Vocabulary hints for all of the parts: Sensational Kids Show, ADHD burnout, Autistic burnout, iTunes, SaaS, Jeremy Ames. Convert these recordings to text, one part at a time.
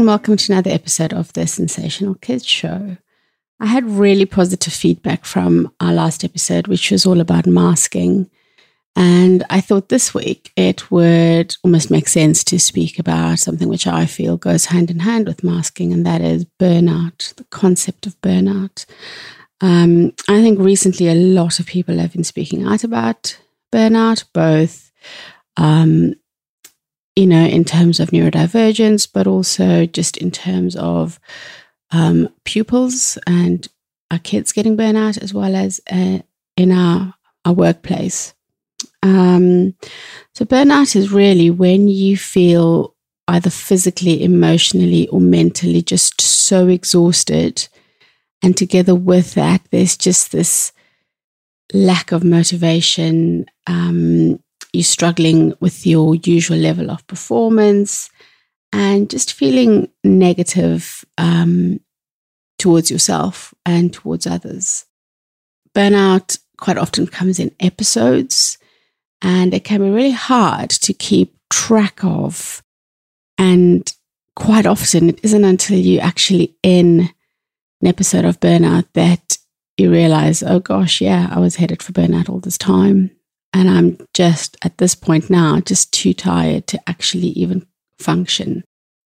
and welcome to another episode of the Sensational Kids Show. I had really positive feedback from our last episode, which was all about masking. And I thought this week it would almost make sense to speak about something which I feel goes hand in hand with masking, and that is burnout, the concept of burnout. I think recently a lot of people have been speaking out about burnout, both in terms of neurodivergence, but also just in terms of pupils and our kids getting burnout, as well as in our workplace. So burnout is really when you feel either physically, emotionally, or mentally just so exhausted, and together with that, there's just this lack of motivation. You're struggling with your usual level of performance, and just feeling negative towards yourself and towards others. Burnout quite often comes in episodes, and it can be really hard to keep track of. And quite often, it isn't until you actually end an episode of burnout that you realize, oh gosh, yeah, I was headed for burnout all this time. And I'm just at this point now, just too tired to actually even function.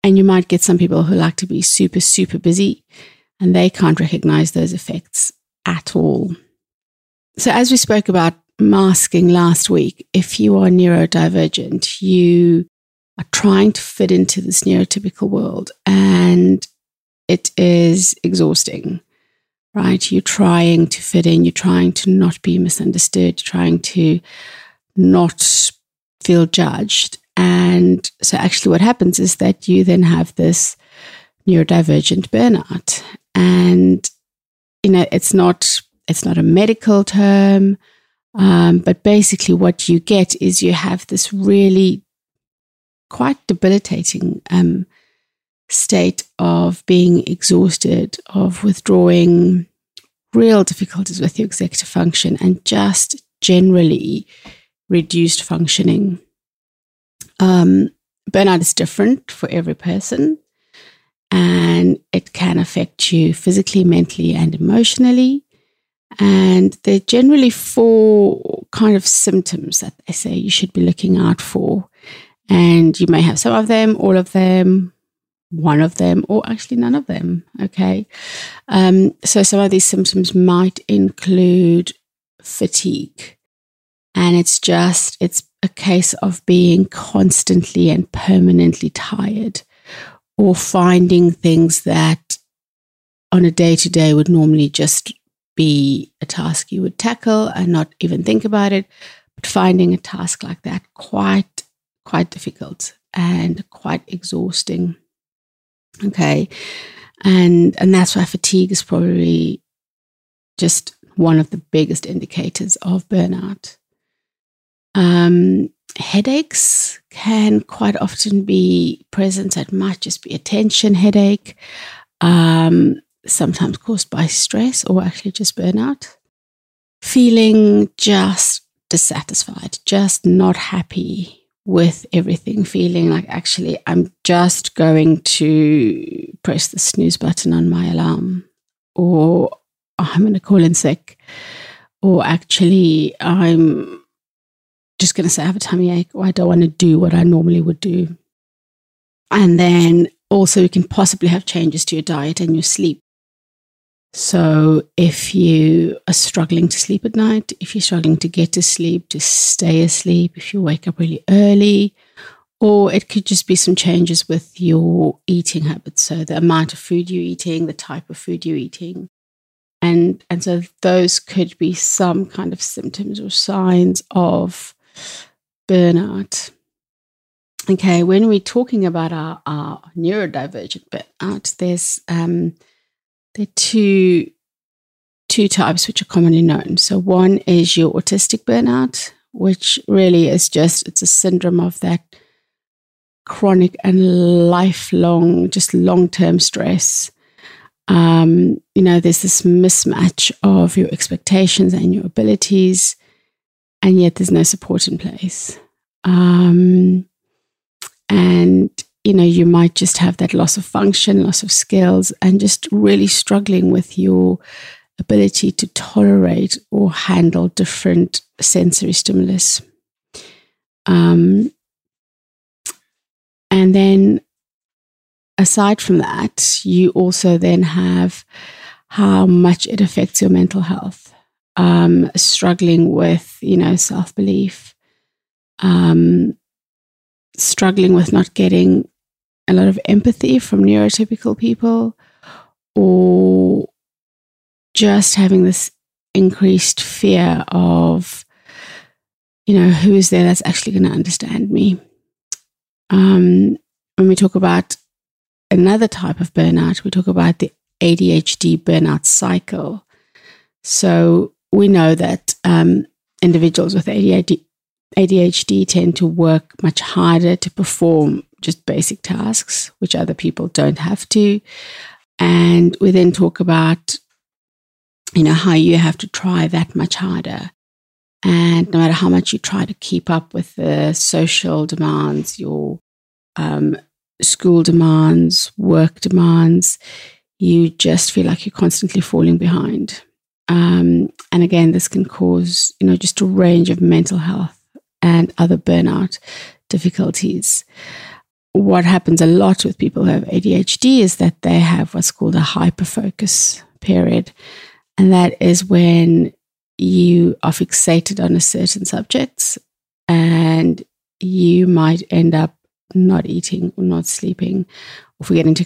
And you might get some people who like to be super, super busy, and they can't recognize those effects at all. So as we spoke about masking last week, if you are neurodivergent, you are trying to fit into this neurotypical world, and it is exhausting, right? You're trying to fit in, you're trying to not be misunderstood, you're trying to not feel judged. And so actually what happens is that you then have this neurodivergent burnout. And, it's not a medical term, but basically what you get is you have this really quite debilitating state of being exhausted, of withdrawing, real difficulties with your executive function, and just generally reduced functioning. Burnout is different for every person, and it can affect you physically, mentally, and emotionally. And there are generally four kind of symptoms that they say you should be looking out for. And you may have some of them, all of them, one of them, or actually none of them, okay? So some of these symptoms might include fatigue. And it's a case of being constantly and permanently tired, or finding things that on a day-to-day would normally just be a task you would tackle and not even think about it, but finding a task like that quite difficult and quite exhausting. Okay. And that's why fatigue is probably just one of the biggest indicators of burnout. Headaches can quite often be present. It might just be a tension headache, sometimes caused by stress or actually just burnout. Feeling just dissatisfied, just not happy with everything. Feeling like, actually, I'm just going to press the snooze button on my alarm, or I'm going to call in sick, or actually I'm just going to say I have a tummy ache, or I don't want to do what I normally would do. And then also you can possibly have changes to your diet and your sleep. So if you are struggling to sleep at night, if you're struggling to get to sleep, to stay asleep, if you wake up really early, or it could just be some changes with your eating habits. So the amount of food you're eating, the type of food you're eating. And so those could be some kind of symptoms or signs of burnout. Okay, when we're talking about our neurodivergent burnout, there are two types which are commonly known. So one is your autistic burnout, which really is it's a syndrome of that chronic and lifelong, just long-term stress. There's this mismatch of your expectations and your abilities, and yet there's no support in place. And you know, you might just have that loss of function, loss of skills, and just really struggling with your ability to tolerate or handle different sensory stimulus. And then aside from that, you also then have how much it affects your mental health, struggling with, you know, self-belief, struggling with not getting a lot of empathy from neurotypical people, or just having this increased fear of, you know, who is there that's actually going to understand me. When we talk about another type of burnout, we talk about the ADHD burnout cycle. So we know that individuals with ADHD tend to work much harder to perform just basic tasks, which other people don't have to. And we then talk about, you know, how you have to try that much harder. And no matter how much you try to keep up with the social demands, your school demands, work demands, you just feel like you're constantly falling behind. And again, this can cause, you know, just a range of mental health and other burnout difficulties. What happens a lot with people who have ADHD is that they have what's called a hyperfocus period. And that is when you are fixated on a certain subject, and you might end up not eating or not sleeping or forgetting to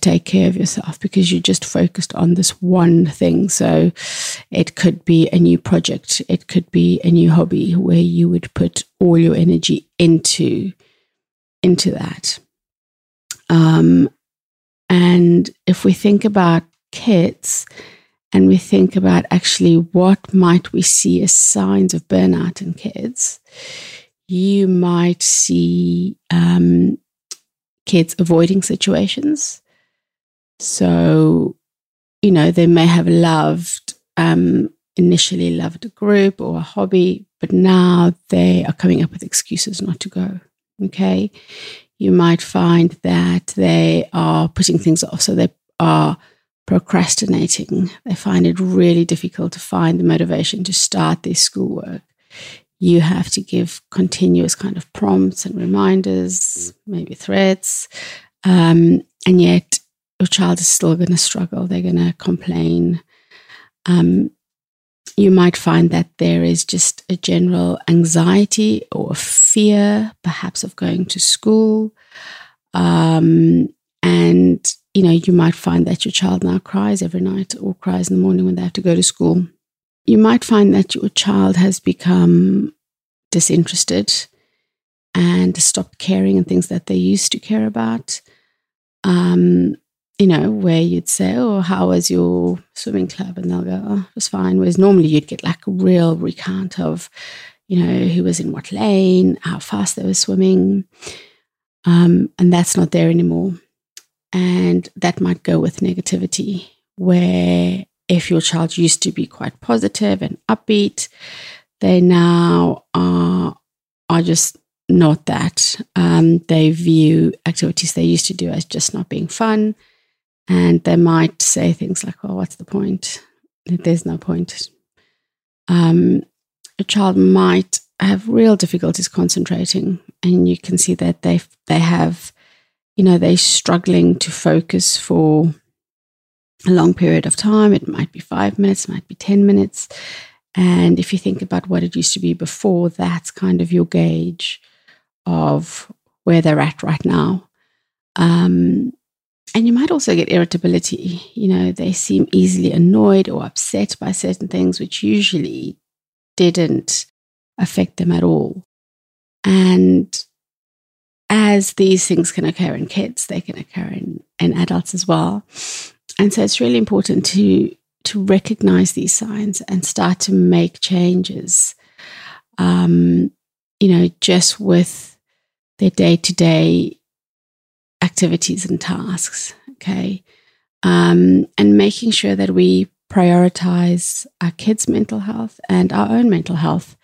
take care of yourself because you're just focused on this one thing. So it could be a new project. It could be a new hobby where you would put all your energy into that. And if we think about kids and we think about actually what might we see as signs of burnout in kids, you might see kids avoiding situations. So, you know, they may have loved, initially loved a group or a hobby, but now they are coming up with excuses not to go, okay? You might find that they are putting things off, so they are procrastinating. They find it really difficult to find the motivation to start their schoolwork. You have to give continuous kind of prompts and reminders, maybe threats, and yet your child is still going to struggle. They're going to complain. You might find that there is just a general anxiety or fear, perhaps, of going to school. And, you know, you might find that your child now cries every night or cries in the morning when they have to go to school. You might find that your child has become disinterested and stopped caring and things that they used to care about. You know, where you'd say, oh, how was your swimming club? And they'll go, oh, it was fine. Whereas normally you'd get like a real recount of, you know, who was in what lane, how fast they were swimming. And that's not there anymore. And that might go with negativity, where if your child used to be quite positive and upbeat, they now are just not that. They view activities they used to do as just not being fun. And they might say things like, well, what's the point? There's no point. A child might have real difficulties concentrating, and you can see that they have, you know, they're struggling to focus for a long period of time. It might be 5 minutes, it might be 10 minutes. And if you think about what it used to be before, that's kind of your gauge of where they're at right now. And you might also get irritability. You know, they seem easily annoyed or upset by certain things, which usually didn't affect them at all. And as these things can occur in kids, they can occur in adults as well. And so it's really important to recognize these signs and start to make changes. You know, just with their day-to-day activities and tasks, okay? And making sure that we prioritize our kids' mental health and our own mental health.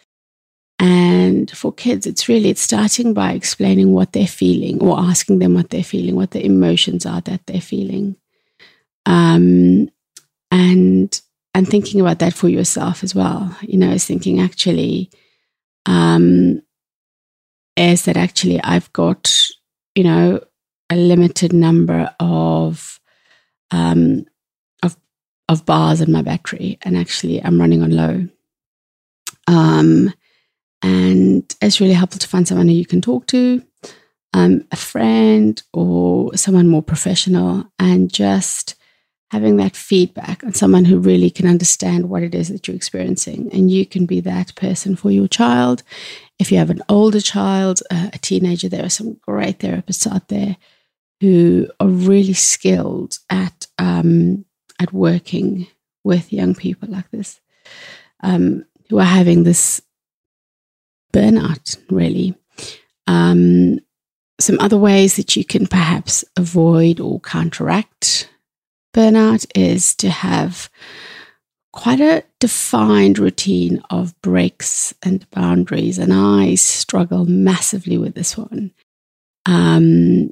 And for kids, it's starting by explaining what they're feeling, or asking them what they're feeling, what the emotions are that they're feeling. And thinking about that for yourself as well, is thinking actually, is that actually I've got, a limited number of bars in my battery, and actually I'm running on low. And it's really helpful to find someone who you can talk to, a friend or someone more professional, and just having that feedback on someone who really can understand what it is that you're experiencing. And you can be that person for your child. If you have an older child, a teenager, there are some great therapists out there who are really skilled at working with young people like this, who are having this burnout, really. Some other ways that you can perhaps avoid or counteract burnout is to have quite a defined routine of breaks and boundaries. And I struggle massively with this one. I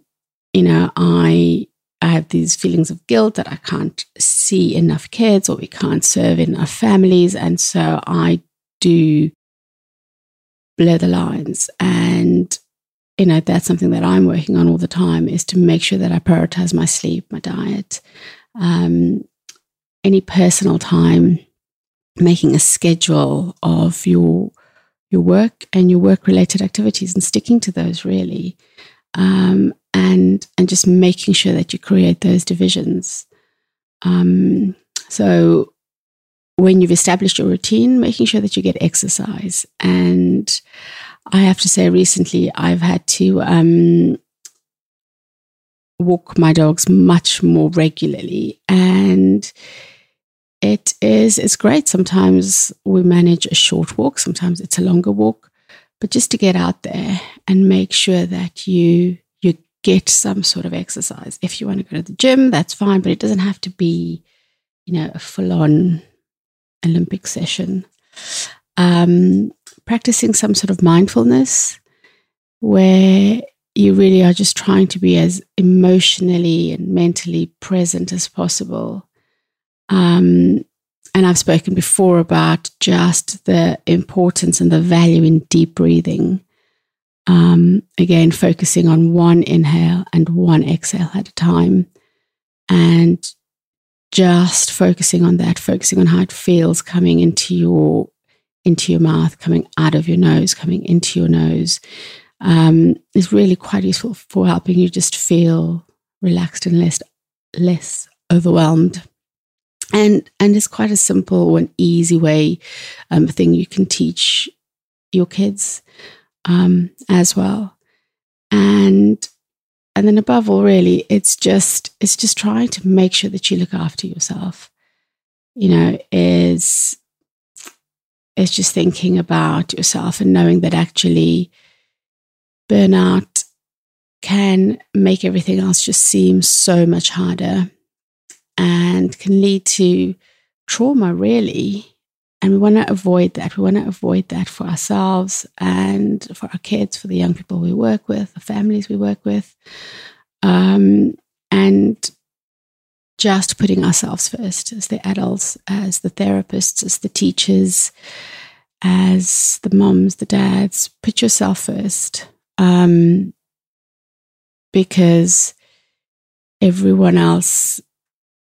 have these feelings of guilt that I can't see enough kids, or we can't serve enough families. And so I do blur the lines. And, that's something that I'm working on all the time, is to make sure that I prioritize my sleep, my diet, any personal time, making a schedule of your work and your work-related activities and sticking to those, really. And just making sure that you create those divisions. So when you've established your routine, making sure that you get exercise. And I have to say, recently I've had to walk my dogs much more regularly. And it's great. Sometimes we manage a short walk, sometimes it's a longer walk. But just to get out there and make sure that you get some sort of exercise. If you want to go to the gym, that's fine, but it doesn't have to be, a full-on Olympic session. Practicing some sort of mindfulness, where you really are just trying to be as emotionally and mentally present as possible. And I've spoken before about just the importance and the value in deep breathing. Again, focusing on one inhale and one exhale at a time, and just focusing on that, focusing on how it feels coming into your mouth, coming out of your nose, coming into your nose, is really quite useful for helping you just feel relaxed and less overwhelmed. And it's quite a simple and easy way, thing you can teach your kids as well. And then above all, really, it's just trying to make sure that you look after yourself. It's just thinking about yourself and knowing that actually burnout can make everything else just seem so much harder, and can lead to trauma, really. And we want to avoid that. We want to avoid that for ourselves and for our kids, for the young people we work with, the families we work with. And just putting ourselves first as the adults, as the therapists, as the teachers, as the moms, the dads. Put yourself first. Because everyone else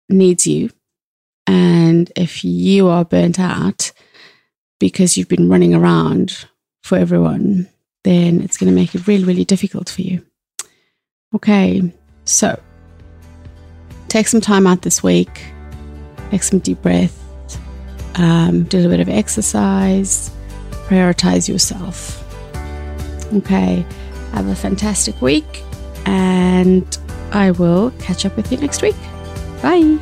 needs you. And if you are burnt out because you've been running around for everyone, then it's going to make it really, really difficult for you. Okay, so take some time out this week, take some deep breaths, do a little bit of exercise, prioritize yourself. Okay, have a fantastic week, and I will catch up with you next week. Bye.